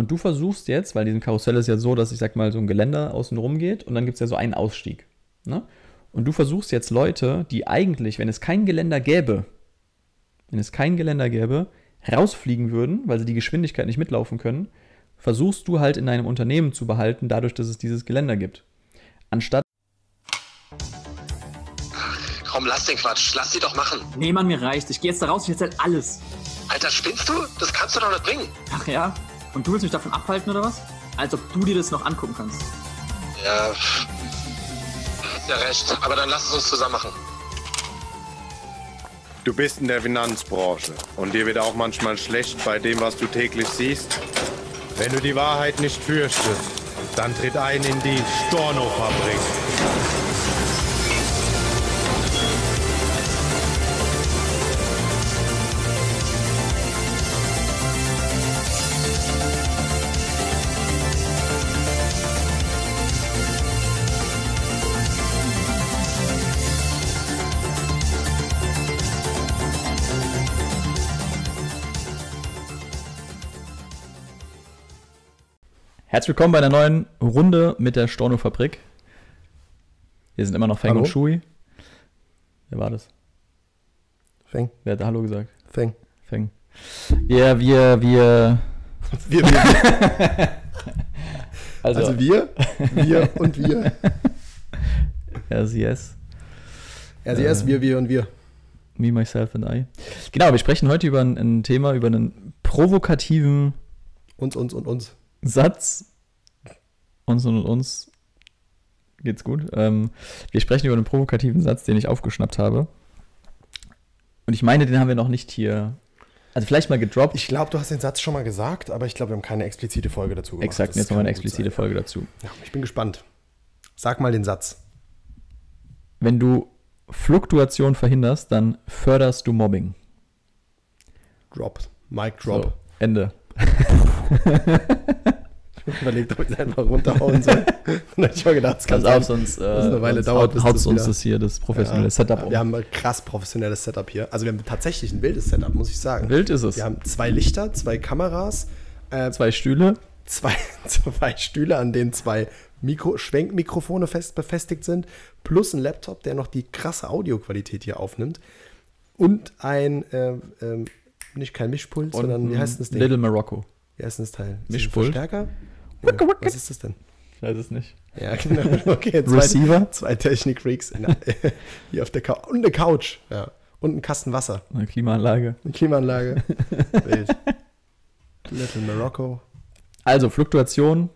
Und du versuchst jetzt, weil diesem Karussell ist ja so, dass ich sag mal so ein Geländer außen rum geht und dann gibt es ja so einen Ausstieg. Ne? Und du versuchst jetzt Leute, die eigentlich, wenn es kein Geländer gäbe, rausfliegen würden, weil sie die Geschwindigkeit nicht mitlaufen können, versuchst du halt in deinem Unternehmen zu behalten, dadurch, dass es dieses Geländer gibt. Anstatt... Ach, komm, lass den Quatsch, lass sie doch machen. Nee, Mann, mir reicht. Ich gehe jetzt da raus und ich erzähl alles. Alter, spinnst du? Das kannst du doch nicht bringen. Ach ja? Und du willst mich davon abhalten, oder was? Als ob du dir das noch angucken kannst. Ja, hast ja recht. Aber dann lass es uns zusammen machen. Du bist in der Finanzbranche und dir wird auch manchmal schlecht bei dem, was du täglich siehst. Wenn du die Wahrheit nicht fürchtest, dann tritt ein in die Storno-Fabrik. Herzlich willkommen bei einer neuen Runde mit der Storno-Fabrik. Hier sind immer noch Feng und Shui. Wer war das? Feng. Wer hat Hallo gesagt? Feng. Feng. Ja, wir. also wir und wir. RCS. RCS, wir und wir. Me, myself and I. Genau, wir sprechen heute über ein Thema, über einen provokativen... Uns. Satz, uns, geht's gut. Wir sprechen über einen provokativen Satz, den ich aufgeschnappt habe. Und ich meine, den haben wir noch nicht hier, also vielleicht mal gedroppt. Ich glaube, du hast den Satz schon mal gesagt, aber ich glaube, wir haben keine explizite Folge dazu gemacht. Exakt, jetzt haben wir eine explizite Folge dazu. Ja, ich bin gespannt. Sag mal den Satz. Wenn du Fluktuation verhinderst, dann förderst du Mobbing. Drop. Mic drop. So, Ende. Ich überlegt, ob ich es einfach runterhauen soll. Dann habe ich mal gedacht, es kann sein, sonst eine Weile dauert, bis das hier das professionelle Setup um. Wir haben ein krass professionelles Setup hier. Also wir haben tatsächlich ein wildes Setup, muss ich sagen. Wild ist es. Wir haben 2 Lichter, 2 Kameras. 2 Stühle. Zwei Stühle, an denen 2 Schwenkmikrofone befestigt sind. Plus ein Laptop, der noch die krasse Audioqualität hier aufnimmt. Und ein... nicht kein Mischpult, und sondern wie heißt das Ding? Little Morocco. Wie heißt das Teil? Mischpult. Verstärker? Ja. Was ist das denn? Ich weiß es nicht. Ja, genau. Okay, Receiver? 2 Technik-Freaks hier auf der Couch. Und eine Couch. Ja. Und ein Kasten Wasser. Eine Klimaanlage. Wild. Little Morocco. Also, Fluktuation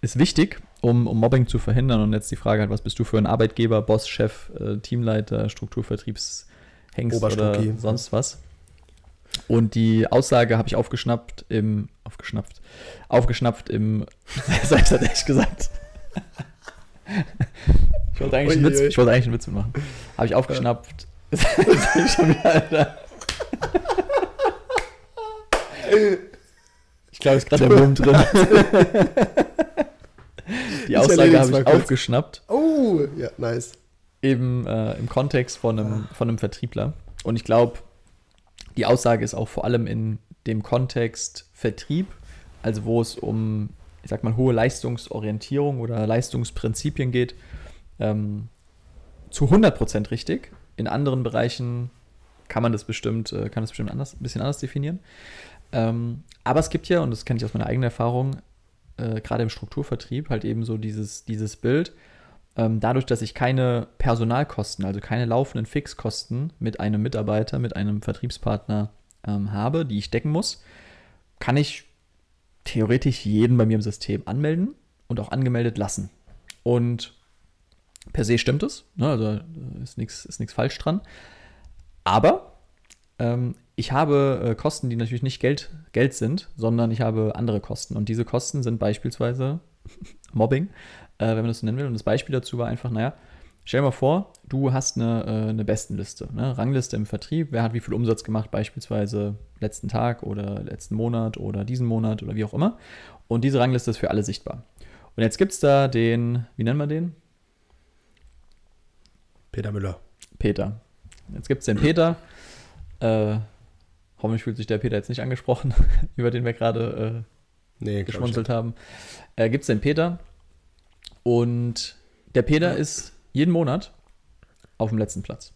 ist wichtig, um Mobbing zu verhindern. Und jetzt die Frage halt, was bist du für ein Arbeitgeber, Boss, Chef, Teamleiter, Strukturvertriebshengst oder sonst was? Und die Aussage habe ich aufgeschnappt im, selbst hat er echt gesagt. Ich wollte eigentlich einen Witz mitmachen. Habe ich aufgeschnappt. Ich glaube, es ist gerade der Wurm drin. Die Aussage habe ich aufgeschnappt. Oh, ja, nice. Eben im Kontext von einem Vertriebler. Und ich glaube, die Aussage ist auch vor allem in dem Kontext Vertrieb, also wo es um, ich sag mal, hohe Leistungsorientierung oder Leistungsprinzipien geht, zu 100% richtig. In anderen Bereichen kann man das bestimmt ein bisschen anders definieren. Aber es gibt ja, und das kenne ich aus meiner eigenen Erfahrung, gerade im Strukturvertrieb halt eben so dieses Bild, dadurch, dass ich keine Personalkosten, also keine laufenden Fixkosten mit einem Mitarbeiter, mit einem Vertriebspartner habe, die ich decken muss, kann ich theoretisch jeden bei mir im System anmelden und auch angemeldet lassen. Und per se stimmt es, ne? Also ist nichts falsch dran. Aber ich habe Kosten, die natürlich nicht Geld sind, sondern ich habe andere Kosten. Und diese Kosten sind beispielsweise Mobbing, wenn man das so nennen will. Und das Beispiel dazu war einfach, naja, stell dir mal vor, du hast eine Bestenliste, ne? Rangliste im Vertrieb, wer hat wie viel Umsatz gemacht, beispielsweise letzten Tag oder letzten Monat oder diesen Monat oder wie auch immer. Und diese Rangliste ist für alle sichtbar. Und jetzt gibt es da den, wie nennen wir den? Peter Müller. Peter. Jetzt gibt es den Peter. Hoffentlich fühlt sich der Peter jetzt nicht angesprochen, über den wir gerade nee, geschmunzelt haben. Gibt es den Peter. Und der Peter ist jeden Monat auf dem letzten Platz.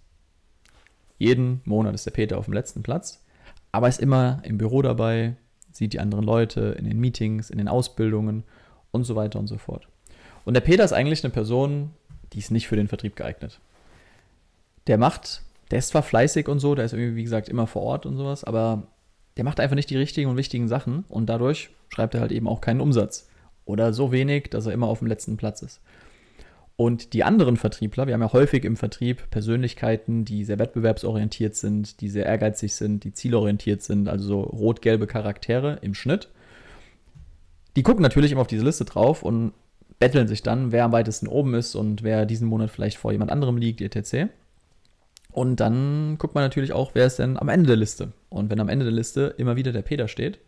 Jeden Monat ist der Peter auf dem letzten Platz. Aber ist immer im Büro dabei, sieht die anderen Leute in den Meetings, in den Ausbildungen und so weiter und so fort. Und der Peter ist eigentlich eine Person, die ist nicht für den Vertrieb geeignet. Der ist zwar fleißig und so, der ist irgendwie, wie gesagt, immer vor Ort und sowas, aber der macht einfach nicht die richtigen und wichtigen Sachen und dadurch schreibt er halt eben auch keinen Umsatz. Oder so wenig, dass er immer auf dem letzten Platz ist. Und die anderen Vertriebler, wir haben ja häufig im Vertrieb Persönlichkeiten, die sehr wettbewerbsorientiert sind, die sehr ehrgeizig sind, die zielorientiert sind, also so rot-gelbe Charaktere im Schnitt. Die gucken natürlich immer auf diese Liste drauf und betteln sich dann, wer am weitesten oben ist und wer diesen Monat vielleicht vor jemand anderem liegt, etc. Und dann guckt man natürlich auch, wer ist denn am Ende der Liste. Und wenn am Ende der Liste immer wieder der Peter steht,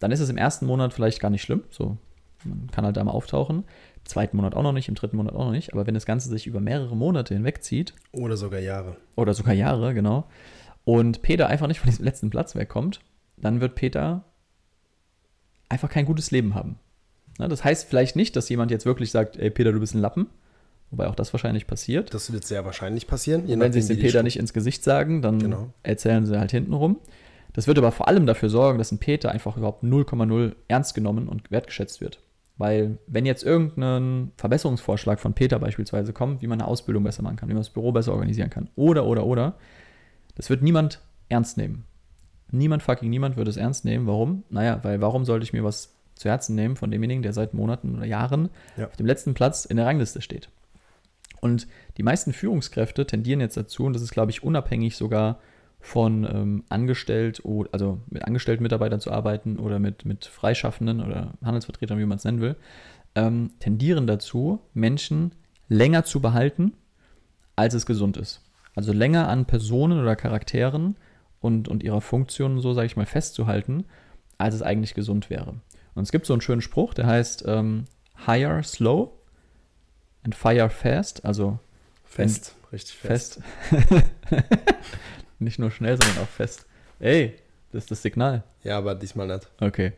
dann ist es im ersten Monat vielleicht gar nicht schlimm, so. Man kann halt da mal auftauchen. Im zweiten Monat auch noch nicht, im dritten Monat auch noch nicht. Aber wenn das Ganze sich über mehrere Monate hinwegzieht. Oder sogar Jahre. Oder sogar Jahre, genau. Und Peter einfach nicht von diesem letzten Platz wegkommt, dann wird Peter einfach kein gutes Leben haben. Das heißt vielleicht nicht, dass jemand jetzt wirklich sagt, ey Peter, du bist ein Lappen. Wobei auch das wahrscheinlich passiert. Das wird sehr wahrscheinlich passieren. Wenn sie es dem Peter nicht ins Gesicht sagen, dann erzählen sie halt hintenrum. Das wird aber vor allem dafür sorgen, dass ein Peter einfach überhaupt 0,0 ernst genommen und wertgeschätzt wird. Weil wenn jetzt irgendein Verbesserungsvorschlag von Peter beispielsweise kommt, wie man eine Ausbildung besser machen kann, wie man das Büro besser organisieren kann, oder, das wird niemand ernst nehmen. Niemand wird es ernst nehmen. Warum? Naja, weil warum sollte ich mir was zu Herzen nehmen von demjenigen, der seit Monaten oder Jahren auf dem letzten Platz in der Rangliste steht? Und die meisten Führungskräfte tendieren jetzt dazu, und das ist, glaube ich, unabhängig sogar von mit angestellten Mitarbeitern zu arbeiten oder mit Freischaffenden oder Handelsvertretern, wie man es nennen will, tendieren dazu, Menschen länger zu behalten, als es gesund ist. Also länger an Personen oder Charakteren und ihrer Funktion, so sage ich mal, festzuhalten, als es eigentlich gesund wäre. Und es gibt so einen schönen Spruch, der heißt hire slow and fire fast, also fest. Nicht nur schnell, sondern auch fest. Ey, das ist das Signal. Ja, aber diesmal nicht. Okay.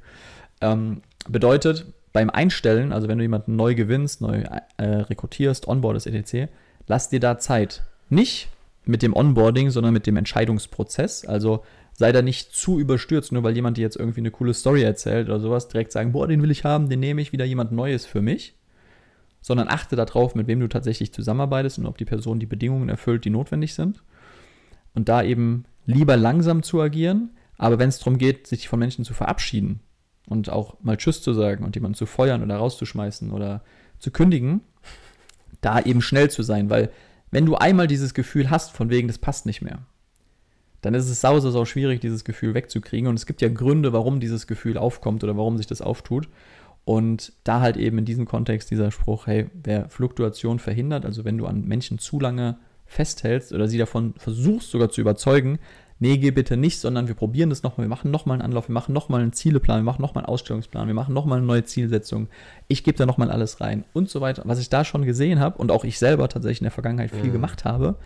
Bedeutet, beim Einstellen, also wenn du jemanden neu gewinnst, neu rekrutierst, onboardest, etc., lass dir da Zeit. Nicht mit dem Onboarding, sondern mit dem Entscheidungsprozess. Also sei da nicht zu überstürzt, nur weil jemand dir jetzt irgendwie eine coole Story erzählt oder sowas, direkt sagen, boah, den will ich haben, den nehme ich, wieder jemand Neues für mich. Sondern achte darauf, mit wem du tatsächlich zusammenarbeitest und ob die Person die Bedingungen erfüllt, die notwendig sind. Und da eben lieber langsam zu agieren, aber wenn es darum geht, sich von Menschen zu verabschieden und auch mal Tschüss zu sagen und jemanden zu feuern oder rauszuschmeißen oder zu kündigen, da eben schnell zu sein. Weil wenn du einmal dieses Gefühl hast, von wegen, das passt nicht mehr, dann ist es sau schwierig, dieses Gefühl wegzukriegen. Und es gibt ja Gründe, warum dieses Gefühl aufkommt oder warum sich das auftut. Und da halt eben in diesem Kontext dieser Spruch, hey, wer Fluktuation verhindert, also wenn du an Menschen zu lange festhältst oder sie davon versuchst sogar zu überzeugen, nee, geh bitte nicht, sondern wir probieren das nochmal, wir machen nochmal einen Anlauf, wir machen nochmal einen Zieleplan, wir machen nochmal einen Ausstellungsplan, wir machen nochmal eine neue Zielsetzung, ich gebe da nochmal alles rein und so weiter. Was ich da schon gesehen habe und auch ich selber tatsächlich in der Vergangenheit viel gemacht habe,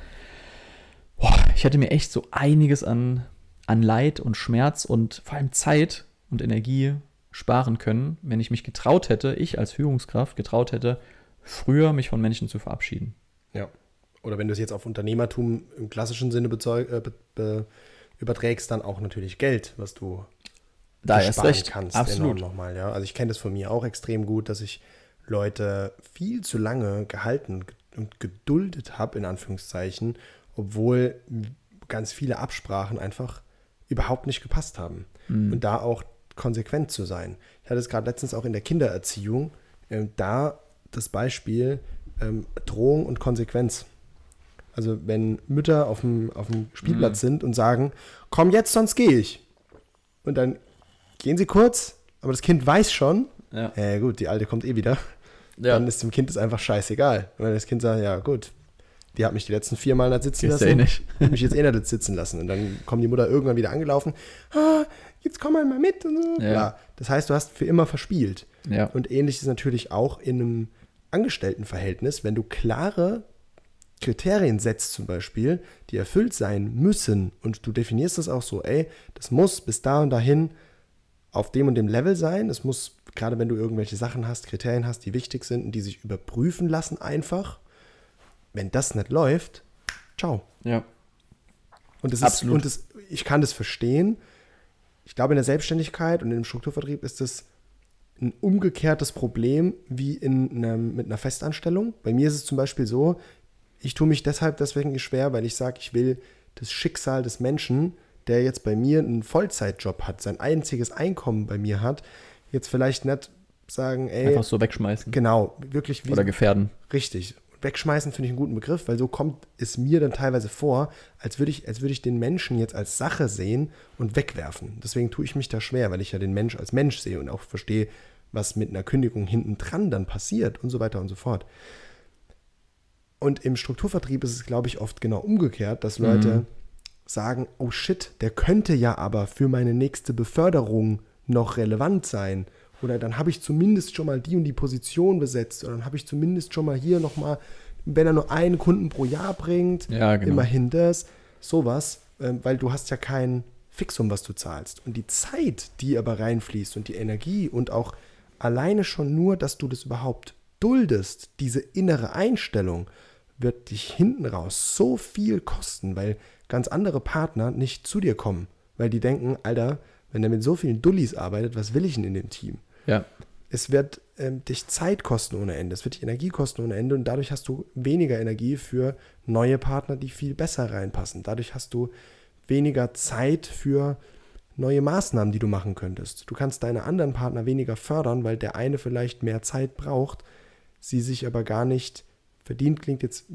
ich hätte mir echt so einiges an Leid und Schmerz und vor allem Zeit und Energie sparen können, wenn ich mich als Führungskraft getraut hätte, früher mich von Menschen zu verabschieden. Ja. Oder wenn du es jetzt auf Unternehmertum im klassischen Sinne überträgst, dann auch natürlich Geld, was du da sparen kannst. Absolut. Nochmal, ja. Also ich kenne das von mir auch extrem gut, dass ich Leute viel zu lange gehalten und geduldet habe, in Anführungszeichen, obwohl ganz viele Absprachen einfach überhaupt nicht gepasst haben. Mhm. Und da auch konsequent zu sein. Ich hatte es gerade letztens auch in der Kindererziehung, da das Beispiel Drohung und Konsequenz. Also wenn Mütter auf dem Spielplatz sind und sagen, komm jetzt, sonst gehe ich. Und dann gehen sie kurz, aber das Kind weiß schon, gut, die Alte kommt eh wieder. Ja. Dann ist dem Kind das einfach scheißegal. Und wenn das Kind sagt, ja gut, die hat mich die letzten 4 Mal nicht sitzen lassen. Eh nicht. Die hat mich jetzt eh nicht sitzen lassen. Und dann kommt die Mutter irgendwann wieder angelaufen, jetzt komm mal mit. Und so. Ja. Das heißt, du hast für immer verspielt. Ja. Und ähnlich ist natürlich auch in einem Angestelltenverhältnis, wenn du klare Kriterien setzt zum Beispiel, die erfüllt sein müssen und du definierst das auch so, ey, das muss bis da und dahin auf dem und dem Level sein, es muss gerade wenn du irgendwelche Sachen hast, Kriterien hast, die wichtig sind und die sich überprüfen lassen einfach, wenn das nicht läuft, ciao. Ja. Und, ich kann das verstehen. Ich glaube, in der Selbstständigkeit und im Strukturvertrieb ist das ein umgekehrtes Problem wie mit einer Festanstellung. Bei mir ist es zum Beispiel so, ich tue mich deswegen schwer, weil ich sage, ich will das Schicksal des Menschen, der jetzt bei mir einen Vollzeitjob hat, sein einziges Einkommen bei mir hat, jetzt vielleicht nicht sagen, ey. Einfach so wegschmeißen. Genau, wirklich. Oder gefährden. Richtig. Wegschmeißen finde ich einen guten Begriff, weil so kommt es mir dann teilweise vor, als würde ich den Menschen jetzt als Sache sehen und wegwerfen. Deswegen tue ich mich da schwer, weil ich ja den Mensch als Mensch sehe und auch verstehe, was mit einer Kündigung hinten dran dann passiert und so weiter und so fort. Und im Strukturvertrieb ist es, glaube ich, oft genau umgekehrt, dass Leute sagen, oh shit, der könnte ja aber für meine nächste Beförderung noch relevant sein. Oder dann habe ich zumindest schon mal die und die Position besetzt. Oder dann habe ich zumindest schon mal hier nochmal, wenn er nur einen Kunden pro Jahr bringt, ja, genau. Immerhin das, sowas. Weil du hast ja kein Fixum, was du zahlst. Und die Zeit, die aber reinfließt und die Energie und auch alleine schon nur, dass du das überhaupt duldest, diese innere Einstellung, wird dich hinten raus so viel kosten, weil ganz andere Partner nicht zu dir kommen. Weil die denken, Alter, wenn der mit so vielen Dullis arbeitet, was will ich denn in dem Team? Ja. Es wird dich Zeit kosten ohne Ende, es wird dich Energie kosten ohne Ende und dadurch hast du weniger Energie für neue Partner, die viel besser reinpassen. Dadurch hast du weniger Zeit für neue Maßnahmen, die du machen könntest. Du kannst deine anderen Partner weniger fördern, weil der eine vielleicht mehr Zeit braucht, sie sich aber gar nicht verdient, klingt jetzt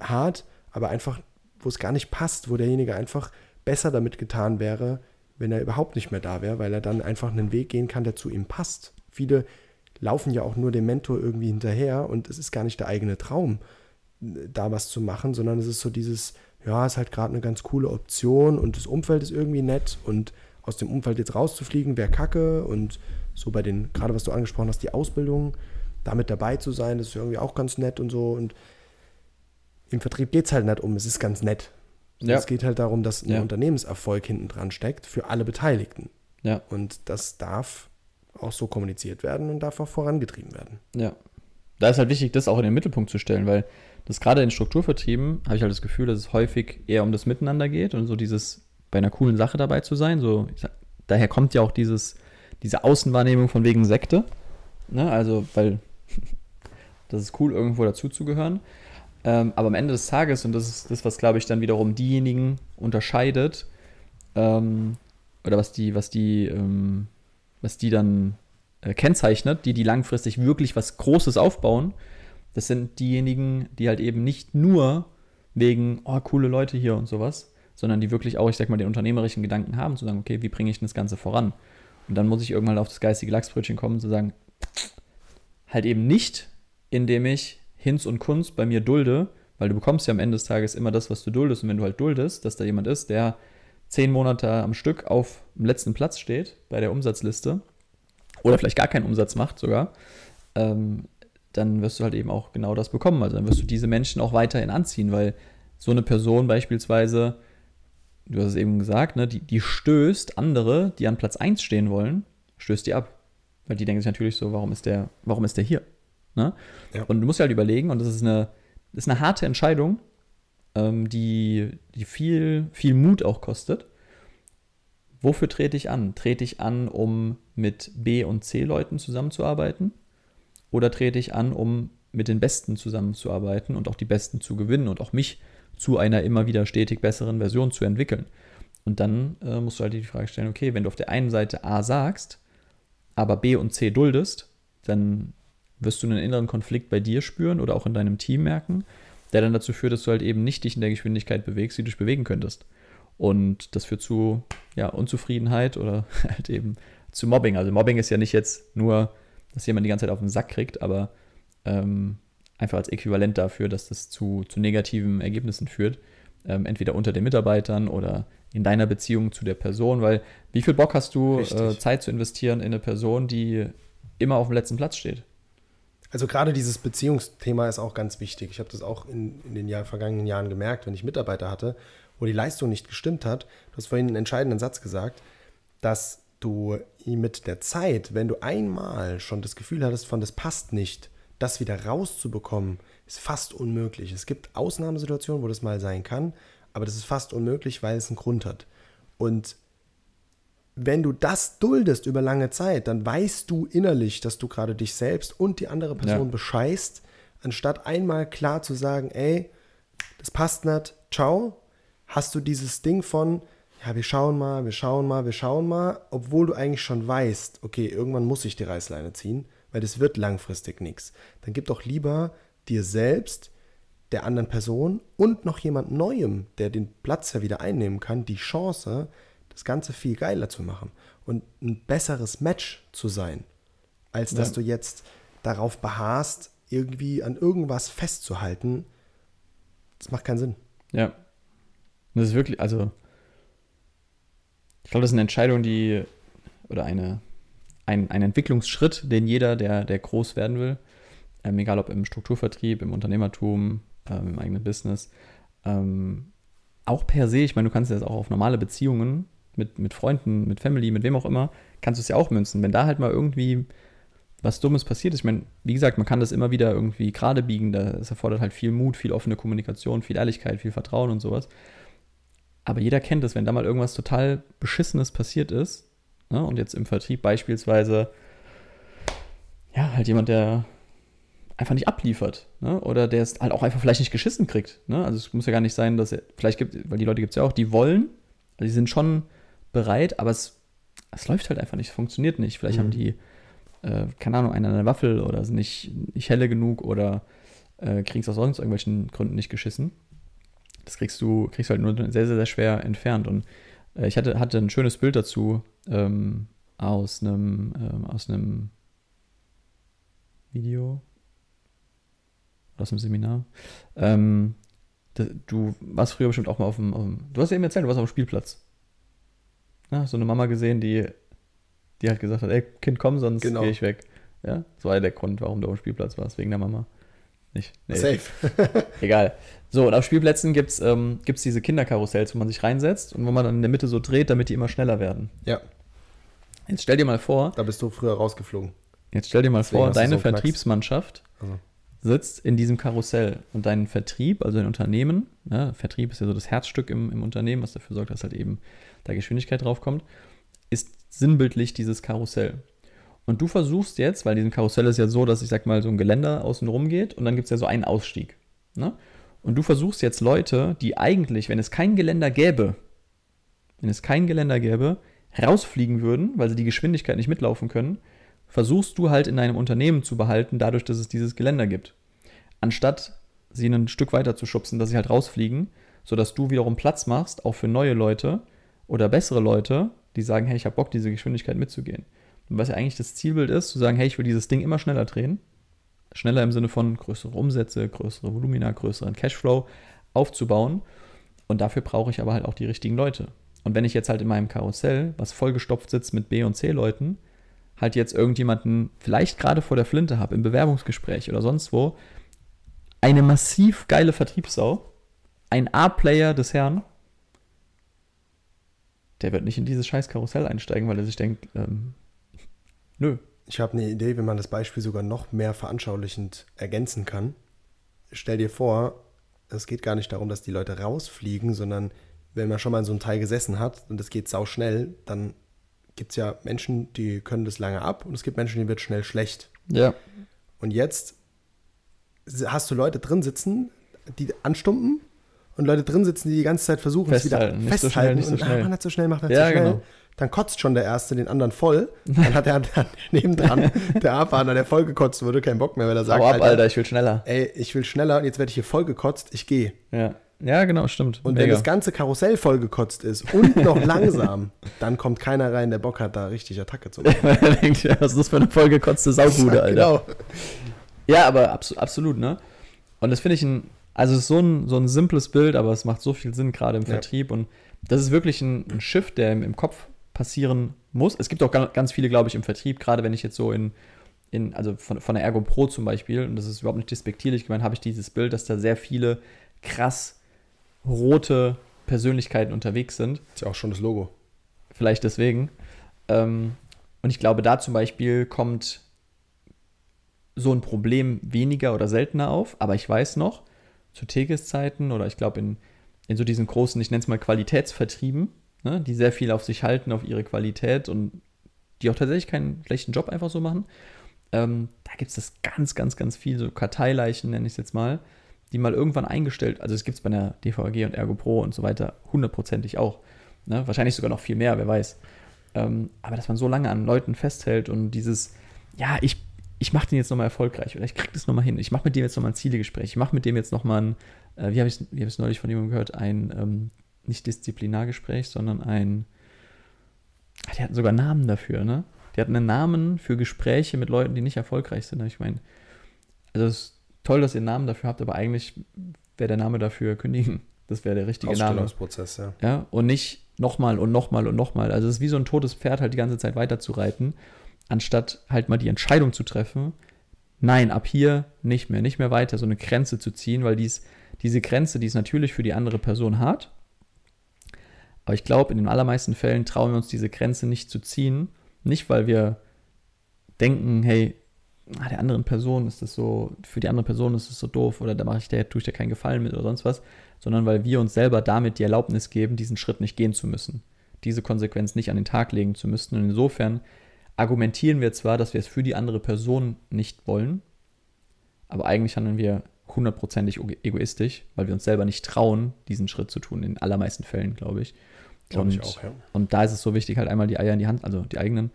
hart, aber einfach, wo es gar nicht passt, wo derjenige einfach besser damit getan wäre, wenn er überhaupt nicht mehr da wäre, weil er dann einfach einen Weg gehen kann, der zu ihm passt. Viele laufen ja auch nur dem Mentor irgendwie hinterher und es ist gar nicht der eigene Traum, da was zu machen, sondern es ist so dieses, ja, ist halt gerade eine ganz coole Option und das Umfeld ist irgendwie nett und aus dem Umfeld jetzt rauszufliegen, wäre kacke und so bei den, gerade was du angesprochen hast, die Ausbildung, damit dabei zu sein, das ist irgendwie auch ganz nett und so und im Vertrieb geht es halt nicht um, es ist ganz nett. Ja. Es geht halt darum, dass ein Unternehmenserfolg hinten dran steckt für alle Beteiligten. Ja. Und das darf auch so kommuniziert werden und darf auch vorangetrieben werden. Ja. Da ist halt wichtig, das auch in den Mittelpunkt zu stellen, weil das gerade in Strukturvertrieben habe ich halt das Gefühl, dass es häufig eher um das Miteinander geht und so dieses bei einer coolen Sache dabei zu sein. So, daher kommt ja auch diese Außenwahrnehmung von wegen Sekte. Ne? Also, weil das ist cool, irgendwo dazuzugehören. Aber am Ende des Tages, und das ist das, was, glaube ich, dann wiederum diejenigen unterscheidet, oder was die dann kennzeichnet, die langfristig wirklich was Großes aufbauen, das sind diejenigen, die halt eben nicht nur wegen, oh, coole Leute hier und sowas, sondern die wirklich auch, ich sag mal, den unternehmerischen Gedanken haben, zu sagen, okay, wie bringe ich denn das Ganze voran? Und dann muss ich irgendwann auf das geistige Lachsbrötchen kommen, zu sagen, halt eben nicht, indem ich Hinz und Kunz bei mir dulde, weil du bekommst ja am Ende des Tages immer das, was du duldest. Und wenn du halt duldest, dass da jemand ist, der 10 Monate am Stück auf dem letzten Platz steht bei der Umsatzliste oder vielleicht gar keinen Umsatz macht sogar, dann wirst du halt eben auch genau das bekommen. Also dann wirst du diese Menschen auch weiterhin anziehen, weil so eine Person beispielsweise, du hast es eben gesagt, ne, die stößt andere, die an Platz 1 stehen wollen, stößt die ab. Weil die denken sich natürlich so, warum ist der hier? Ne? Ja. Und du musst dir halt überlegen, und das ist eine harte Entscheidung, die viel, viel Mut auch kostet. Wofür trete ich an? Trete ich an, um mit B- und C-Leuten zusammenzuarbeiten? Oder trete ich an, um mit den Besten zusammenzuarbeiten und auch die Besten zu gewinnen und auch mich zu einer immer wieder stetig besseren Version zu entwickeln? Und dann musst du halt die Frage stellen, okay, wenn du auf der einen Seite A sagst, aber B und C duldest, dann wirst du einen inneren Konflikt bei dir spüren oder auch in deinem Team merken, der dann dazu führt, dass du halt eben nicht dich in der Geschwindigkeit bewegst, die du dich bewegen könntest. Und das führt zu Unzufriedenheit oder halt eben zu Mobbing. Also Mobbing ist ja nicht jetzt nur, dass jemand die ganze Zeit auf den Sack kriegt, aber einfach als Äquivalent dafür, dass das zu negativen Ergebnissen führt, entweder unter den Mitarbeitern oder in deiner Beziehung zu der Person, weil wie viel Bock hast du, Zeit zu investieren in eine Person, die immer auf dem letzten Platz steht? Also gerade dieses Beziehungsthema ist auch ganz wichtig. Ich habe das auch in den vergangenen Jahren gemerkt, wenn ich Mitarbeiter hatte, wo die Leistung nicht gestimmt hat. Du hast vorhin einen entscheidenden Satz gesagt, dass du mit der Zeit, wenn du einmal schon das Gefühl hattest von, das passt nicht, das wieder rauszubekommen, ist fast unmöglich. Es gibt Ausnahmesituationen, wo das mal sein kann, aber das ist fast unmöglich, weil es einen Grund hat. Und wenn du das duldest über lange Zeit, dann weißt du innerlich, dass du gerade dich selbst und die andere Person bescheißt, anstatt einmal klar zu sagen, ey, das passt nicht, ciao, hast du dieses Ding von, ja, wir schauen mal, wir schauen mal, wir schauen mal, obwohl du eigentlich schon weißt, okay, irgendwann muss ich die Reißleine ziehen, weil das wird langfristig nichts. Dann gib doch lieber dir selbst, der anderen Person und noch jemand Neuem, der den Platz ja wieder einnehmen kann, die Chance, das Ganze viel geiler zu machen und ein besseres Match zu sein, als dass du jetzt darauf beharrst, irgendwie an irgendwas festzuhalten. Das macht keinen Sinn. Ja. Das ist wirklich, also ich glaube, das ist eine Entscheidung, die, oder ein Entwicklungsschritt, den jeder, der groß werden will, egal ob im Strukturvertrieb, im Unternehmertum, im eigenen Business, auch per se, ich meine, du kannst das auch auf normale Beziehungen mit Freunden, mit Family, mit wem auch immer, kannst du es ja auch münzen. Wenn da halt mal irgendwie was Dummes passiert ist, ich meine, wie gesagt, man kann das immer wieder irgendwie gerade biegen, das erfordert halt viel Mut, viel offene Kommunikation, viel Ehrlichkeit, viel Vertrauen und sowas. Aber jeder kennt das, wenn da mal irgendwas total Beschissenes passiert ist, ne? Und jetzt im Vertrieb beispielsweise, ja, halt jemand, der einfach nicht abliefert, ne? Oder der es halt auch einfach vielleicht nicht geschissen kriegt, ne? Also es muss ja gar nicht sein, dass er, vielleicht gibt, weil die Leute gibt es ja auch, die wollen, also die sind schon bereit, aber es läuft halt einfach nicht, es funktioniert nicht. Vielleicht haben die, keine Ahnung, einen an der Waffel oder sind nicht helle genug oder kriegen es aus sonst irgendwelchen Gründen nicht geschissen. Das kriegst du halt nur sehr, sehr, sehr schwer entfernt. Und ich hatte ein schönes Bild dazu aus einem Video, aus einem Seminar. Du warst früher bestimmt auch mal du hast ja eben erzählt, du warst auf dem Spielplatz. Ja, so eine Mama gesehen, die halt gesagt hat, ey, Kind, komm, sonst gehe ich weg. Ja, das war ja der Grund, warum du auf dem Spielplatz warst, wegen der Mama. Nicht. Nee. Safe. Egal. So, und auf Spielplätzen gibt's diese Kinderkarussells, wo man sich reinsetzt und wo man dann in der Mitte so dreht, damit die immer schneller werden. Ja. Jetzt stell dir mal vor. Da bist du früher rausgeflogen. Jetzt stell dir mal vor, deine Vertriebsmannschaft sitzt in diesem Karussell und dein Vertrieb, also dein Unternehmen, ne, Vertrieb ist ja so das Herzstück im Unternehmen, was dafür sorgt, dass halt eben da Geschwindigkeit draufkommt, ist sinnbildlich dieses Karussell. Und du versuchst jetzt, weil diesem Karussell ist ja so, dass ich sag mal so ein Geländer außen rum geht und dann gibt es ja so einen Ausstieg. Ne? Und du versuchst jetzt Leute, die eigentlich, wenn es kein Geländer gäbe, rausfliegen würden, weil sie die Geschwindigkeit nicht mitlaufen können, versuchst du halt in deinem Unternehmen zu behalten, dadurch, dass es dieses Geländer gibt. Anstatt sie ein Stück weiter zu schubsen, dass sie halt rausfliegen, sodass du wiederum Platz machst, auch für neue Leute oder bessere Leute, die sagen, hey, ich habe Bock, diese Geschwindigkeit mitzugehen. Und was ja eigentlich das Zielbild ist, zu sagen, hey, ich will dieses Ding immer schneller drehen. Schneller im Sinne von größere Umsätze, größere Volumina, größeren Cashflow aufzubauen. Und dafür brauche ich aber halt auch die richtigen Leute. Und wenn ich jetzt halt in meinem Karussell, was vollgestopft sitzt mit B- und C-Leuten, halt jetzt irgendjemanden vielleicht gerade vor der Flinte habe, im Bewerbungsgespräch oder sonst wo, eine massiv geile Vertriebssau, ein A-Player des Herrn, der wird nicht in dieses scheiß Karussell einsteigen, weil er sich denkt, nö. Ich habe eine Idee, wie man das Beispiel sogar noch mehr veranschaulichend ergänzen kann. Stell dir vor, es geht gar nicht darum, dass die Leute rausfliegen, sondern wenn man schon mal in so einem Teil gesessen hat und es geht sauschnell, dann gibt es ja Menschen, die können das lange ab und es gibt Menschen, denen wird schnell schlecht. Ja. Und jetzt hast du Leute drin sitzen, die anstumpen und Leute drin sitzen, die ganze Zeit versuchen, es wieder festhalten. So schnell, und man hat so schnell, macht das so schnell. Genau. Dann kotzt schon der Erste den anderen voll. Dann hat der nebendran, der A-Partner, der voll gekotzt wurde, keinen Bock mehr, weil er sagt, hau ab, Alter, ich will schneller. Ey, ich will schneller und jetzt werde ich hier voll gekotzt, ich gehe. Ja. Ja, genau, stimmt. Und mega. Wenn das ganze Karussell vollgekotzt ist und noch langsam, dann kommt keiner rein, der Bock hat, da richtig Attacke zu machen. Er denkt, ja, was ist das für eine vollgekotzte Saugude, Alter. Genau. Ja, aber absolut, ne? Und das finde ich so ein simples Bild, aber es macht so viel Sinn, gerade im Vertrieb. Und das ist wirklich ein Shift, der im Kopf passieren muss. Es gibt auch ganz viele, glaube ich, im Vertrieb, gerade wenn ich jetzt so also von der Ergo Pro zum Beispiel, und das ist überhaupt nicht despektierlich gemeint, habe ich dieses Bild, dass da sehr viele krass rote Persönlichkeiten unterwegs sind. Ist ja auch schon das Logo. Vielleicht deswegen. Und ich glaube, da zum Beispiel kommt so ein Problem weniger oder seltener auf. Aber ich weiß noch, zu Tekes-Zeiten oder ich glaube in so diesen großen, ich nenne es mal Qualitätsvertrieben, ne, die sehr viel auf sich halten, auf ihre Qualität und die auch tatsächlich keinen schlechten Job einfach so machen. Da gibt es das ganz, ganz, ganz viel, so Karteileichen nenne ich es jetzt mal, die mal irgendwann eingestellt, also es gibt es bei der DVAG und Ergo Pro und so weiter hundertprozentig auch. Ne? Wahrscheinlich sogar noch viel mehr, wer weiß. Aber dass man so lange an Leuten festhält und dieses, ja, ich mache den jetzt nochmal erfolgreich oder ich kriege das nochmal hin, ich mache mit dem jetzt nochmal ein Zielegespräch, ich mache mit dem jetzt nochmal ein, wie hab ich neulich von jemandem gehört, ein nicht Disziplinargespräch, sondern ein, die hatten sogar Namen dafür, ne? Die hatten einen Namen für Gespräche mit Leuten, die nicht erfolgreich sind. Ich meine, also es ist toll, dass ihr einen Namen dafür habt, aber eigentlich wäre der Name dafür kündigen. Das wäre der richtige Name. Ausstellungsprozess, ja. Ja. Und nicht nochmal und nochmal und nochmal. Also es ist wie so ein totes Pferd, halt die ganze Zeit weiterzureiten, anstatt halt mal die Entscheidung zu treffen, nein, ab hier nicht mehr weiter, so eine Grenze zu ziehen, weil diese Grenze, die ist natürlich für die andere Person hart. Aber ich glaube, in den allermeisten Fällen trauen wir uns diese Grenze nicht zu ziehen. Nicht, weil wir denken, hey, der anderen Person ist das so, für die andere Person ist das so doof oder da tue ich dir keinen Gefallen mit oder sonst was, sondern weil wir uns selber damit die Erlaubnis geben, diesen Schritt nicht gehen zu müssen, diese Konsequenz nicht an den Tag legen zu müssen. Und insofern argumentieren wir zwar, dass wir es für die andere Person nicht wollen, aber eigentlich handeln wir hundertprozentig egoistisch, weil wir uns selber nicht trauen, diesen Schritt zu tun, in den allermeisten Fällen, glaube ich. Und, auch, ja. Und da ist es so wichtig, halt einmal die Eier in die Hand, also die eigenen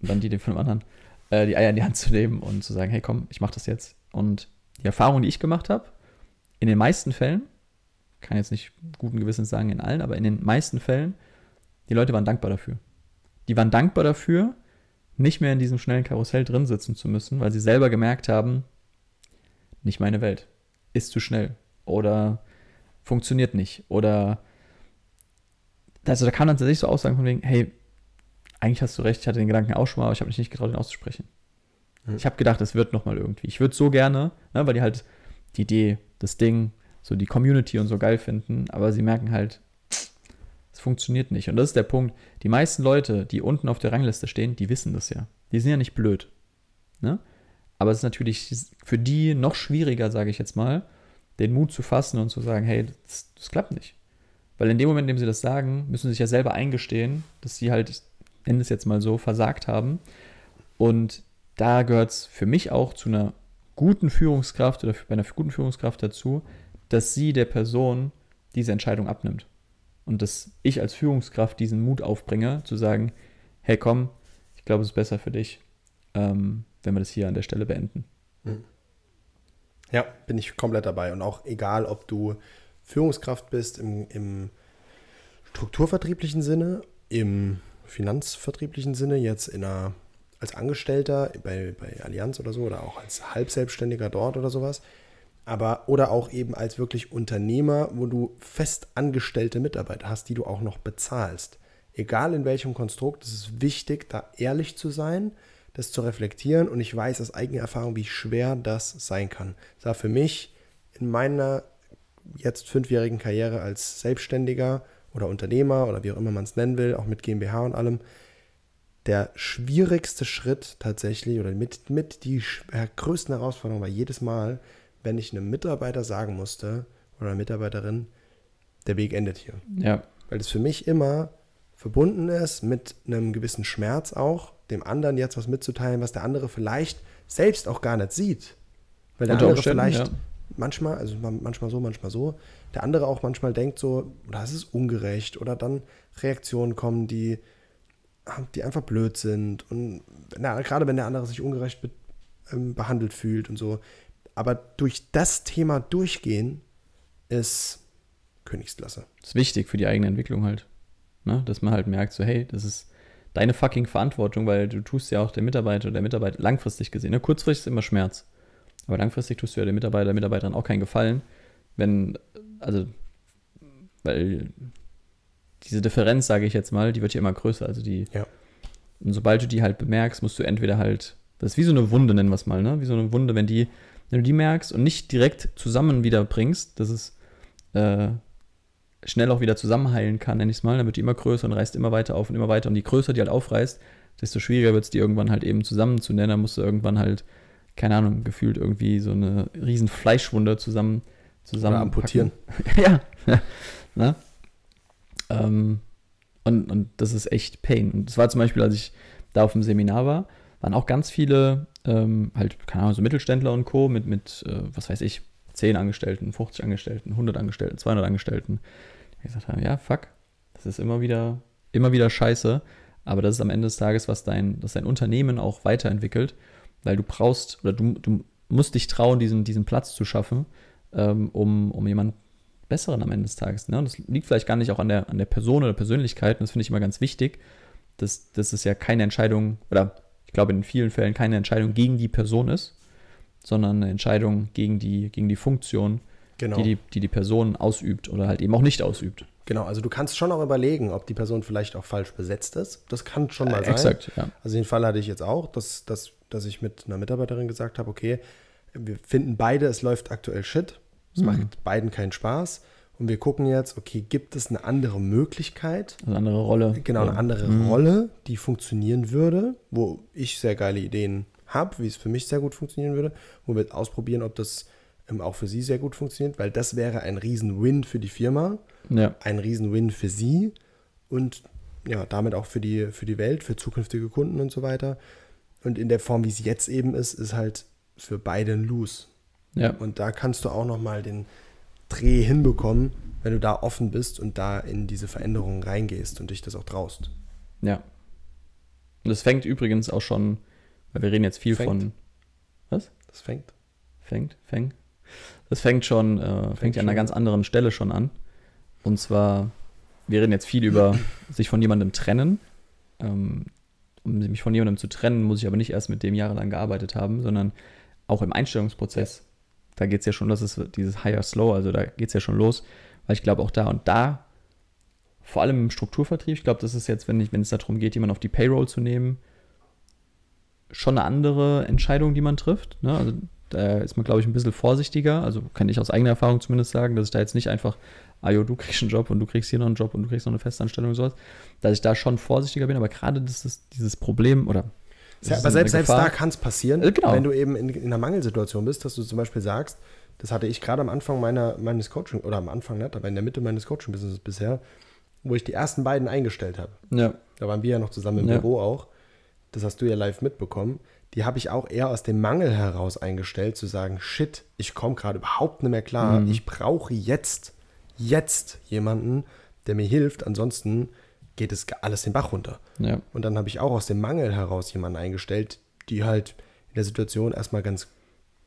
und dann die von dem anderen, die Eier in die Hand zu nehmen und zu sagen, hey komm, ich mach das jetzt. Und die Erfahrung, die ich gemacht habe, in den meisten Fällen, kann jetzt nicht guten Gewissens sagen in allen, aber in den meisten Fällen, die Leute waren dankbar dafür. Die waren dankbar dafür, nicht mehr in diesem schnellen Karussell drin sitzen zu müssen, weil sie selber gemerkt haben, nicht meine Welt, ist zu schnell oder funktioniert nicht oder also da kann man tatsächlich so Aussagen von wegen, hey, eigentlich hast du recht, ich hatte den Gedanken auch schon mal, aber ich habe mich nicht getraut, den auszusprechen. Mhm. Ich habe gedacht, es wird nochmal irgendwie. Ich würde so gerne, ne, weil die halt die Idee, das Ding, so die Community und so geil finden, aber sie merken halt, es funktioniert nicht. Und das ist der Punkt. Die meisten Leute, die unten auf der Rangliste stehen, die wissen das ja. Die sind ja nicht blöd. Ne? Aber es ist natürlich für die noch schwieriger, sage ich jetzt mal, den Mut zu fassen und zu sagen, hey, das klappt nicht. Weil in dem Moment, in dem sie das sagen, müssen sie sich ja selber eingestehen, dass sie halt, ich nenne es jetzt mal so, versagt haben. Und da gehört es für mich auch zu einer guten Führungskraft oder bei einer guten Führungskraft dazu, dass sie der Person diese Entscheidung abnimmt. Und dass ich als Führungskraft diesen Mut aufbringe, zu sagen, hey komm, ich glaube, es ist besser für dich, wenn wir das hier an der Stelle beenden. Ja, bin ich komplett dabei. Und auch egal, ob du Führungskraft bist im strukturvertrieblichen Sinne, im finanzvertrieblichen Sinne, jetzt als Angestellter bei Allianz oder so oder auch als Halbselbstständiger dort oder sowas, oder auch eben als wirklich Unternehmer, wo du fest angestellte Mitarbeiter hast, die du auch noch bezahlst. Egal in welchem Konstrukt, es ist wichtig, da ehrlich zu sein, das zu reflektieren und ich weiß aus eigener Erfahrung, wie schwer das sein kann. Das war für mich in meiner jetzt 5-jährigen Karriere als Selbstständiger oder Unternehmer oder wie auch immer man es nennen will, auch mit GmbH und allem, der schwierigste Schritt tatsächlich oder mit die größten Herausforderung war jedes Mal, wenn ich einem Mitarbeiter sagen musste oder einer Mitarbeiterin, der Weg endet hier. Ja. Weil es für mich immer verbunden ist mit einem gewissen Schmerz auch, dem anderen jetzt was mitzuteilen, was der andere vielleicht selbst auch gar nicht sieht. Weil der andere vielleicht... Ja. Manchmal so, der andere auch manchmal denkt so, oder es ist ungerecht oder dann Reaktionen kommen, die einfach blöd sind und gerade wenn der andere sich ungerecht behandelt fühlt und so, aber durch das Thema durchgehen ist Königsklasse. Das ist wichtig für die eigene Entwicklung halt, ne? Dass man halt merkt so, hey, das ist deine fucking Verantwortung, weil du tust ja auch der Mitarbeiter oder der Mitarbeiter langfristig gesehen, ne? Kurzfristig ist immer Schmerz. Aber langfristig tust du ja dem Mitarbeiter, der Mitarbeiterin auch keinen Gefallen, weil diese Differenz, sage ich jetzt mal, die wird ja immer größer, ja. Und sobald du die halt bemerkst, musst du entweder halt, das ist wie so eine Wunde, nennen wir es mal, ne, wie so eine Wunde, wenn du die merkst und nicht direkt zusammen wiederbringst, das ist, schnell auch wieder zusammenheilen kann, nenne ich es mal. Dann wird die immer größer und reißt immer weiter auf und immer weiter. Und je größer die halt aufreißt, desto schwieriger wird es, die irgendwann halt eben zusammenzunennen. Dann musst du irgendwann halt, keine Ahnung, gefühlt irgendwie so eine riesen Fleischwunde zusammen amputieren. Ja. Na? Und das ist echt Pain. Und das war zum Beispiel, als ich da auf dem Seminar war, waren auch ganz viele, halt, keine Ahnung, so Mittelständler und Co. mit was weiß ich, 10 Angestellten, 50 Angestellten, 100 Angestellten, 200 Angestellten. Die gesagt haben, ja, fuck, das ist immer wieder scheiße. Aber das ist am Ende des Tages, was dein Unternehmen auch weiterentwickelt, weil du brauchst, oder du musst dich trauen, diesen Platz zu schaffen, um jemanden Besseren am Ende des Tages. Ne? Und das liegt vielleicht gar nicht auch an der Person oder Persönlichkeit. Und das finde ich immer ganz wichtig, dass es ja keine Entscheidung, oder ich glaube in vielen Fällen keine Entscheidung gegen die Person ist, sondern eine Entscheidung gegen die Funktion, genau, die Person ausübt oder halt eben auch nicht ausübt. Genau, also du kannst schon auch überlegen, ob die Person vielleicht auch falsch besetzt ist. Das kann schon mal sein. Exakt, ja. Also den Fall hatte ich jetzt auch, dass ich mit einer Mitarbeiterin gesagt habe, okay, wir finden beide, es läuft aktuell Shit. Es macht beiden keinen Spaß. Und wir gucken jetzt, okay, gibt es eine andere Möglichkeit? Eine andere Rolle. Genau, eine andere Rolle, die funktionieren würde, wo ich sehr geile Ideen habe, wie es für mich sehr gut funktionieren würde, wo wir ausprobieren, ob das auch für sie sehr gut funktioniert, weil das wäre ein Riesen-Win für die Firma, ja, ein Riesen-Win für sie und ja, damit auch für die Welt, für zukünftige Kunden und so weiter. Und in der Form, wie es jetzt eben ist halt für beide ein Lose. Ja. Und da kannst du auch nochmal den Dreh hinbekommen, wenn du da offen bist und da in diese Veränderungen reingehst und dich das auch traust. Ja. Und das fängt übrigens auch schon, weil wir reden jetzt viel von... Was? Das fängt. Feng. Das fängt ja an einer ganz anderen Stelle schon an. Und zwar, wir reden jetzt viel über sich von jemandem trennen. Um mich von jemandem zu trennen, muss ich aber nicht erst mit dem jahrelang gearbeitet haben, sondern auch im Einstellungsprozess. Da geht es ja schon, das ist dieses Higher Slow, also da geht es ja schon los. Weil ich glaube auch da, vor allem im Strukturvertrieb, ich glaube, das ist jetzt, wenn es darum geht, jemanden auf die Payroll zu nehmen, schon eine andere Entscheidung, die man trifft. Ne? Also da ist man, glaube ich, ein bisschen vorsichtiger. Also kann ich aus eigener Erfahrung zumindest sagen, dass ich da jetzt nicht einfach, du kriegst einen Job und du kriegst hier noch einen Job und du kriegst noch eine Festanstellung und sowas, dass ich da schon vorsichtiger bin. Aber gerade das ist dieses Problem, oder... Ja, aber selbst da kann es passieren, genau, wenn du eben in einer Mangelsituation bist, dass du zum Beispiel sagst, das hatte ich gerade am Anfang meines Coaching, oder am Anfang nicht, aber in der Mitte meines Coaching-Businesses bisher, wo ich die ersten beiden eingestellt habe. Ja. Da waren wir ja noch zusammen im Büro auch. Das hast du ja live mitbekommen. Die habe ich auch eher aus dem Mangel heraus eingestellt, zu sagen, shit, ich komme gerade überhaupt nicht mehr klar. Ich brauche jetzt jemanden, der mir hilft. Ansonsten geht es alles den Bach runter. Ja. Und dann habe ich auch aus dem Mangel heraus jemanden eingestellt, die halt in der Situation erstmal ganz...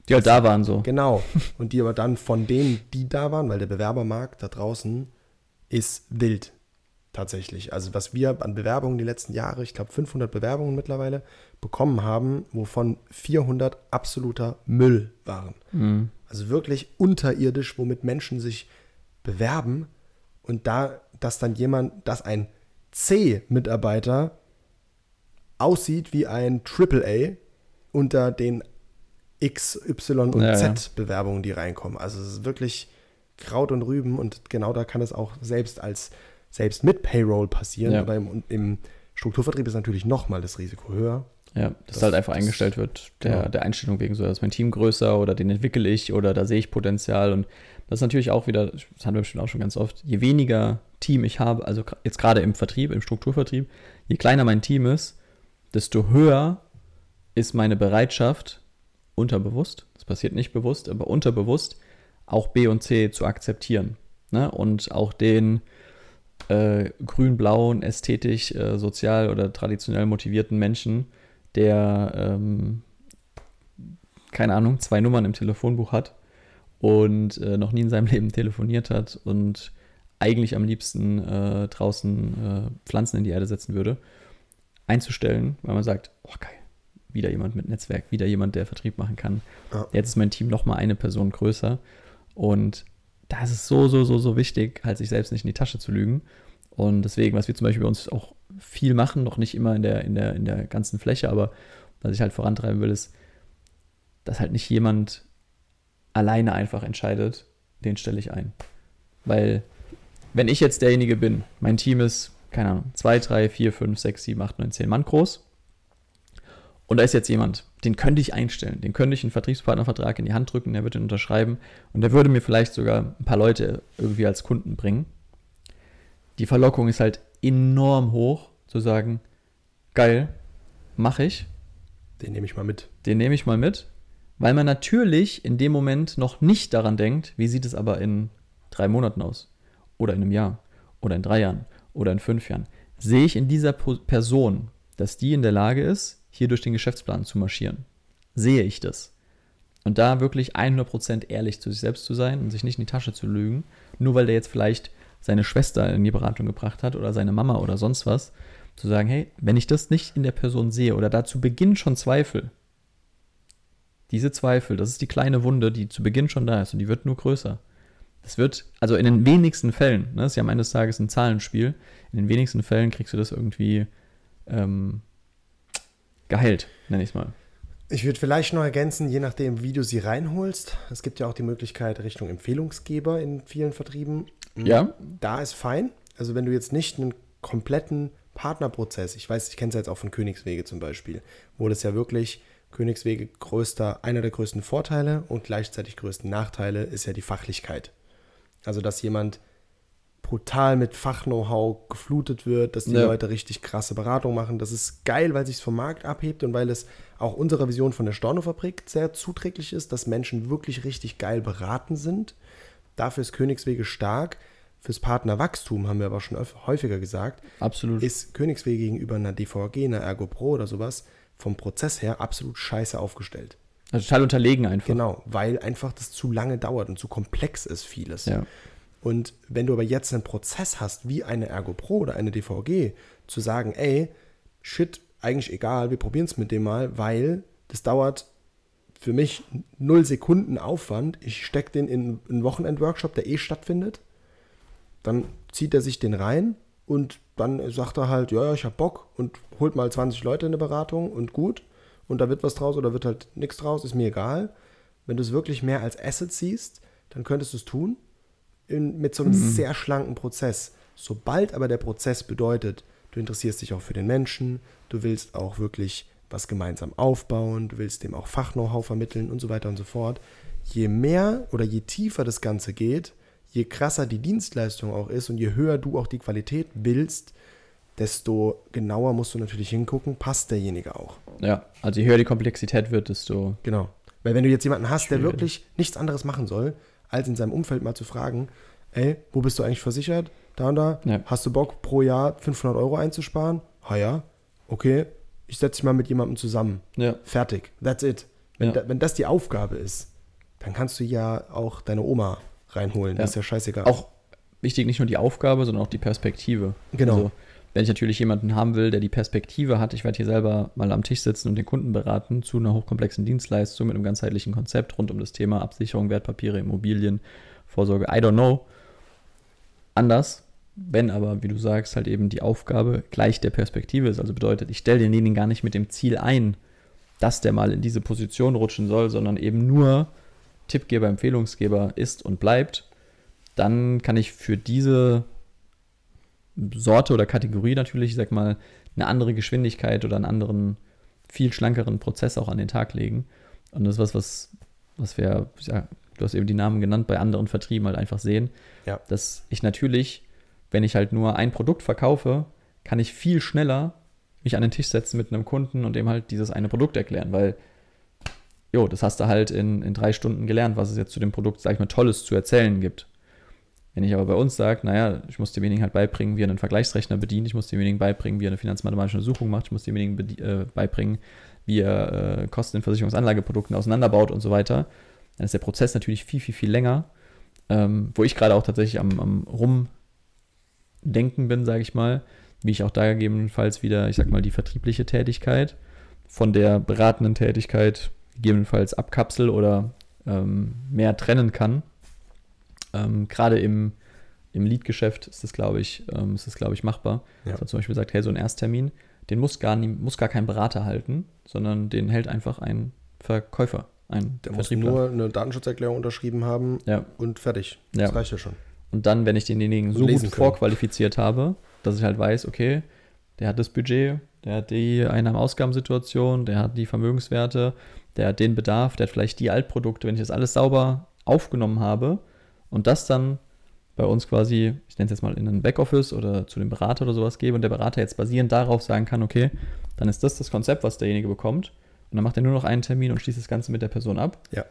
Die halt da waren so. Genau. Und die aber dann von denen, die da waren, weil der Bewerbermarkt da draußen ist wild. Tatsächlich. Also was wir an Bewerbungen die letzten Jahre, ich glaube 500 Bewerbungen mittlerweile, bekommen haben, wovon 400 absoluter Müll waren. Mhm. Also wirklich unterirdisch, womit Menschen sich bewerben und da, dass ein C-Mitarbeiter aussieht wie ein AAA unter den X, Y und Z-Bewerbungen, die reinkommen. Also es ist wirklich Kraut und Rüben und genau da kann es auch selbst mit Payroll passieren. Ja. Aber im Strukturvertrieb ist natürlich nochmal das Risiko höher. Ja, dass halt einfach eingestellt wird, der Einstellung wegen so, dass mein Team größer oder den entwickle ich oder da sehe ich Potenzial und das ist natürlich auch wieder, das hatten wir bestimmt auch schon ganz oft, je weniger Team ich habe, also jetzt gerade im Vertrieb, im Strukturvertrieb, je kleiner mein Team ist, desto höher ist meine Bereitschaft, unterbewusst, das passiert nicht bewusst, aber unterbewusst, auch B und C zu akzeptieren, ne? Und auch den grün-blauen, ästhetisch, sozial oder traditionell motivierten Menschen, der, keine Ahnung, 2 Nummern im Telefonbuch hat und noch nie in seinem Leben telefoniert hat und eigentlich am liebsten draußen Pflanzen in die Erde setzen würde, einzustellen, weil man sagt, oh geil, wieder jemand mit Netzwerk, wieder jemand, der Vertrieb machen kann. Ja. Jetzt ist mein Team nochmal eine Person größer und da ist es so wichtig, halt sich selbst nicht in die Tasche zu lügen. Und deswegen, was wir zum Beispiel bei uns auch viel machen, noch nicht immer in der ganzen Fläche, aber was ich halt vorantreiben will, ist, dass halt nicht jemand alleine einfach entscheidet, den stelle ich ein. Weil wenn ich jetzt derjenige bin, mein Team ist, keine Ahnung, 2, 3, 4, 5, 6, 7, 8, 9, 10 Mann groß. Und da ist jetzt jemand, den könnte ich einstellen, den könnte ich einen Vertriebspartnervertrag in die Hand drücken, der würde ihn unterschreiben und der würde mir vielleicht sogar ein paar Leute irgendwie als Kunden bringen. Die Verlockung ist halt enorm hoch, zu sagen, geil, mache ich. Den nehme ich mal mit. Den nehme ich mal mit, weil man natürlich in dem Moment noch nicht daran denkt, wie sieht es aber in 3 Monaten aus oder in einem Jahr oder in 3 Jahren oder in 5 Jahren. Sehe ich in dieser Person, dass die in der Lage ist, hier durch den Geschäftsplan zu marschieren. Sehe ich das? Und da wirklich 100% ehrlich zu sich selbst zu sein und sich nicht in die Tasche zu lügen, nur weil der jetzt vielleicht seine Schwester in die Beratung gebracht hat oder seine Mama oder sonst was, zu sagen, hey, wenn ich das nicht in der Person sehe oder da zu Beginn schon Zweifel, diese Zweifel, das ist die kleine Wunde, die zu Beginn schon da ist und die wird nur größer. Das wird, also in den wenigsten Fällen, ne, das ist ja am Ende des Tages ein Zahlenspiel, in den wenigsten Fällen kriegst du das irgendwie geheilt, nenne ich es mal. Ich würde vielleicht noch ergänzen, je nachdem, wie du sie reinholst. Es gibt ja auch die Möglichkeit Richtung Empfehlungsgeber in vielen Vertrieben. Ja. Da ist fein. Also wenn du jetzt nicht einen kompletten Partnerprozess, ich weiß, ich kenne es ja jetzt auch von Königswege zum Beispiel, wo das ja wirklich Königswege einer der größten Vorteile und gleichzeitig größten Nachteile ist ja die Fachlichkeit. Also dass jemand brutal mit Fach-Know-how geflutet wird, dass die Leute richtig krasse Beratung machen. Das ist geil, weil es sich vom Markt abhebt und weil es auch unserer Vision von der Storno-Fabrik sehr zuträglich ist, dass Menschen wirklich richtig geil beraten sind. Dafür ist Königswege stark. Fürs Partnerwachstum, haben wir aber schon häufiger gesagt, absolut. Ist Königswege gegenüber einer DVG, einer Ergo Pro oder sowas vom Prozess her absolut scheiße aufgestellt. Also total unterlegen einfach. Genau, weil einfach das zu lange dauert und zu komplex ist vieles. Ja. Und wenn du aber jetzt einen Prozess hast, wie eine Ergo Pro oder eine DVG, zu sagen, ey, shit, eigentlich egal, wir probieren es mit dem mal, weil das dauert für mich 0 Sekunden Aufwand, ich stecke den in einen Wochenend-Workshop, der stattfindet, dann zieht er sich den rein und dann sagt er halt, ja, ich hab Bock und holt mal 20 Leute in eine Beratung und gut, und da wird was draus oder wird halt nichts draus, ist mir egal. Wenn du es wirklich mehr als Asset siehst, dann könntest du es tun. Mit so einem sehr schlanken Prozess. Sobald aber der Prozess bedeutet, du interessierst dich auch für den Menschen, du willst auch wirklich was gemeinsam aufbauen, du willst dem auch Fach-Know-how vermitteln und so weiter und so fort. Je mehr oder je tiefer das Ganze geht, je krasser die Dienstleistung auch ist und je höher du auch die Qualität willst, desto genauer musst du natürlich hingucken, passt derjenige auch. Ja, also je höher die Komplexität wird, desto... Genau, weil wenn du jetzt jemanden hast, der wirklich nichts anderes machen soll, als in seinem Umfeld mal zu fragen, ey, wo bist du eigentlich versichert? Da und da. Ja. Hast du Bock, pro Jahr 500 € einzusparen? Ha ja, okay, ich setze dich mal mit jemandem zusammen. Ja. Fertig, that's it. Wenn das die Aufgabe ist, dann kannst du ja auch deine Oma reinholen, das ist ja scheißegal. Auch wichtig, nicht nur die Aufgabe, sondern auch die Perspektive. Genau. Also, wenn ich natürlich jemanden haben will, der die Perspektive hat, ich werde hier selber mal am Tisch sitzen und den Kunden beraten zu einer hochkomplexen Dienstleistung mit einem ganzheitlichen Konzept rund um das Thema Absicherung, Wertpapiere, Immobilien, Vorsorge, I don't know. Anders, wenn aber, wie du sagst, halt eben die Aufgabe gleich der Perspektive ist. Also bedeutet, ich stelle denjenigen gar nicht mit dem Ziel ein, dass der mal in diese Position rutschen soll, sondern eben nur Tippgeber, Empfehlungsgeber ist und bleibt. Dann kann ich für diese Sorte oder Kategorie natürlich, ich sag mal, eine andere Geschwindigkeit oder einen anderen, viel schlankeren Prozess auch an den Tag legen. Und das ist was wir, ja, du hast eben die Namen genannt, bei anderen Vertrieben halt einfach sehen, dass ich natürlich, wenn ich halt nur ein Produkt verkaufe, kann ich viel schneller mich an den Tisch setzen mit einem Kunden und dem halt dieses eine Produkt erklären, weil, jo, das hast du halt in 3 Stunden gelernt, was es jetzt zu dem Produkt, sag ich mal, Tolles zu erzählen gibt. Wenn ich aber bei uns sage, naja, ich muss demjenigen halt beibringen, wie er einen Vergleichsrechner bedient, ich muss demjenigen beibringen, wie er eine finanzmathematische Untersuchung macht, ich muss demjenigen beibringen, wie er Kosten in Versicherungsanlageprodukten auseinanderbaut und so weiter, dann ist der Prozess natürlich viel, viel, viel länger, wo ich gerade auch tatsächlich am Rumdenken bin, sage ich mal, wie ich auch da gegebenenfalls wieder, ich sag mal, die vertriebliche Tätigkeit von der beratenden Tätigkeit gegebenenfalls abkapsel oder mehr trennen kann. Gerade im Lead-Geschäft ist das, glaube ich, machbar. Ja. Dass man zum Beispiel sagt, hey, so ein Ersttermin, den muss gar kein Berater halten, sondern den hält einfach ein Verkäufer, ein Vertriebler. Der muss nur eine Datenschutzerklärung unterschrieben haben und fertig. Das reicht ja schon. Und dann, wenn ich denjenigen so gut vorqualifiziert habe, dass ich halt weiß, okay, der hat das Budget, der hat die Einnahmen-Ausgabensituation, der hat die Vermögenswerte, der hat den Bedarf, der hat vielleicht die Altprodukte, wenn ich das alles sauber aufgenommen habe und das dann bei uns quasi, ich nenne es jetzt mal in ein Backoffice oder zu dem Berater oder sowas gebe und der Berater jetzt basierend darauf sagen kann, okay, dann ist das das Konzept, was derjenige bekommt und dann macht er nur noch einen Termin und schließt das Ganze mit der Person ab. Ja.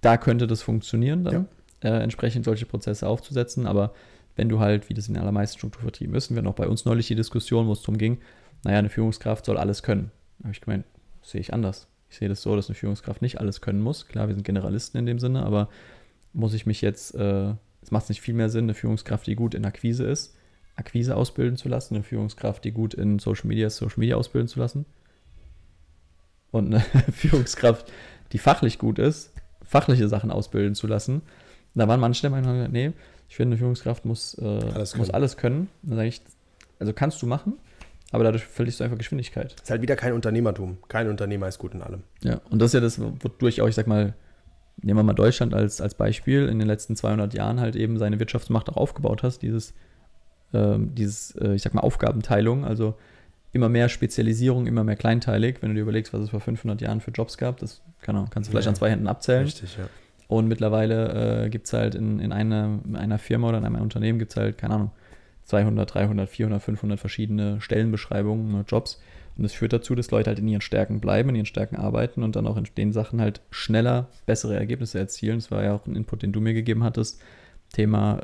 Da könnte das funktionieren dann. Ja. Entsprechend solche Prozesse aufzusetzen, aber wenn du halt, wie das in den allermeisten Strukturvertrieben ist, wir hatten auch bei uns neulich die Diskussion, wo es darum ging, naja, eine Führungskraft soll alles können. Da habe ich gemeint, sehe ich anders. Ich sehe das so, dass eine Führungskraft nicht alles können muss. Klar, wir sind Generalisten in dem Sinne, aber muss ich mich jetzt, es macht nicht viel mehr Sinn, eine Führungskraft, die gut in Akquise ist, Akquise ausbilden zu lassen, eine Führungskraft, die gut in Social Media ist, Social Media ausbilden zu lassen und eine Führungskraft, die fachlich gut ist, fachliche Sachen ausbilden zu lassen. Da waren manche der Meinung, nee, ich finde, eine Führungskraft muss alles können. Dann sage ich, also kannst du machen, aber dadurch verlierst du einfach Geschwindigkeit. Ist halt wieder kein Unternehmertum. Kein Unternehmer ist gut in allem. Ja, und das ist ja das, wodurch auch, ich sag mal, nehmen wir mal Deutschland als Beispiel, in den letzten 200 Jahren halt eben seine Wirtschaftsmacht auch aufgebaut hast, ich sag mal, Aufgabenteilung, also immer mehr Spezialisierung, immer mehr kleinteilig. Wenn du dir überlegst, was es vor 500 Jahren für Jobs gab, das kannst du vielleicht an zwei Händen abzählen. Richtig, ja. Und mittlerweile gibt es halt in einer Firma oder in einem Unternehmen gibt es halt, keine Ahnung, 200, 300, 400, 500 verschiedene Stellenbeschreibungen, Jobs. Und das führt dazu, dass Leute halt in ihren Stärken bleiben, in ihren Stärken arbeiten und dann auch in den Sachen halt schneller bessere Ergebnisse erzielen. Das war ja auch ein Input, den du mir gegeben hattest. Thema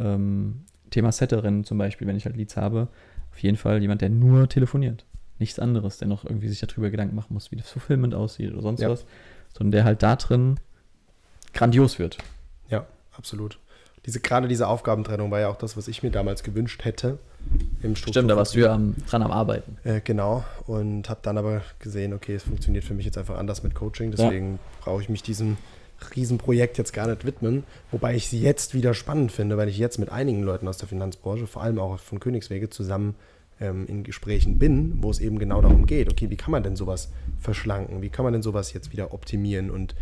Setterinnen zum Beispiel, wenn ich halt Leads habe. Auf jeden Fall jemand, der nur telefoniert. Nichts anderes, der noch irgendwie sich darüber Gedanken machen muss, wie das Fulfillment aussieht oder sonst was. Sondern der halt da drin grandios wird. Ja, absolut. Gerade diese Aufgabentrennung war ja auch das, was ich mir damals gewünscht hätte. Stimmt, da warst du ja dran am Arbeiten. Genau. Und habe dann aber gesehen, okay, es funktioniert für mich jetzt einfach anders mit Coaching. Deswegen brauche ich mich diesem Riesenprojekt jetzt gar nicht widmen. Wobei ich es jetzt wieder spannend finde, weil ich jetzt mit einigen Leuten aus der Finanzbranche, vor allem auch von Königswege, zusammen in Gesprächen bin, wo es eben genau darum geht, okay, wie kann man denn sowas verschlanken? Wie kann man denn sowas jetzt wieder optimieren und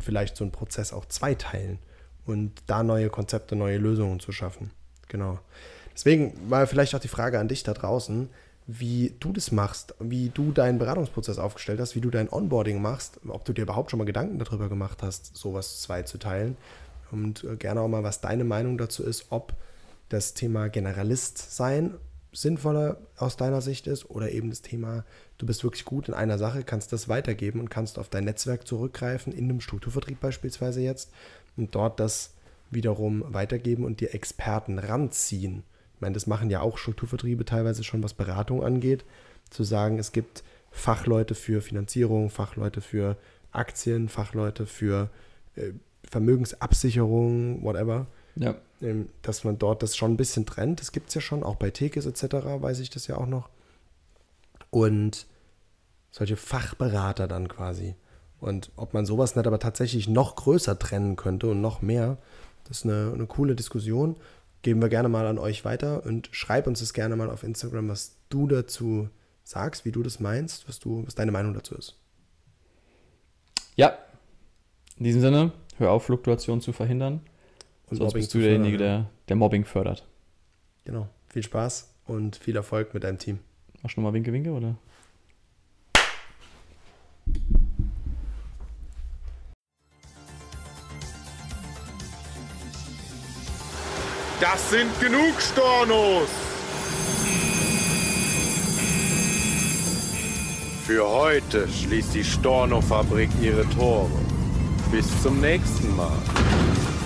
vielleicht so einen Prozess auch zweiteilen und da neue Konzepte, neue Lösungen zu schaffen. Genau. Deswegen war vielleicht auch die Frage an dich da draußen, wie du das machst, wie du deinen Beratungsprozess aufgestellt hast, wie du dein Onboarding machst, ob du dir überhaupt schon mal Gedanken darüber gemacht hast, sowas zweizuteilen und gerne auch mal, was deine Meinung dazu ist, ob das Thema Generalist sein sinnvoller aus deiner Sicht ist oder eben das Thema, du bist wirklich gut in einer Sache, kannst das weitergeben und kannst auf dein Netzwerk zurückgreifen, in einem Strukturvertrieb beispielsweise jetzt und dort das wiederum weitergeben und dir Experten ranziehen. Ich meine, das machen ja auch Strukturvertriebe teilweise schon, was Beratung angeht, zu sagen, es gibt Fachleute für Finanzierung, Fachleute für Aktien, Fachleute für Vermögensabsicherung, whatever. Ja. Dass man dort das schon ein bisschen trennt. Das gibt es ja schon, auch bei Tekes etc. weiß ich das ja auch noch. Und solche Fachberater dann quasi. Und ob man sowas nicht aber tatsächlich noch größer trennen könnte und noch mehr, das ist eine coole Diskussion. Geben wir gerne mal an euch weiter und schreib uns das gerne mal auf Instagram, was du dazu sagst, wie du das meinst, was deine Meinung dazu ist. Ja, in diesem Sinne, hör auf, Fluktuation zu verhindern. Und sonst bist du derjenige, der Mobbing fördert. Genau. Viel Spaß und viel Erfolg mit deinem Team. Machst du nochmal Winke, Winke, oder? Das sind genug Stornos! Für heute schließt die Storno-Fabrik ihre Tore. Bis zum nächsten Mal.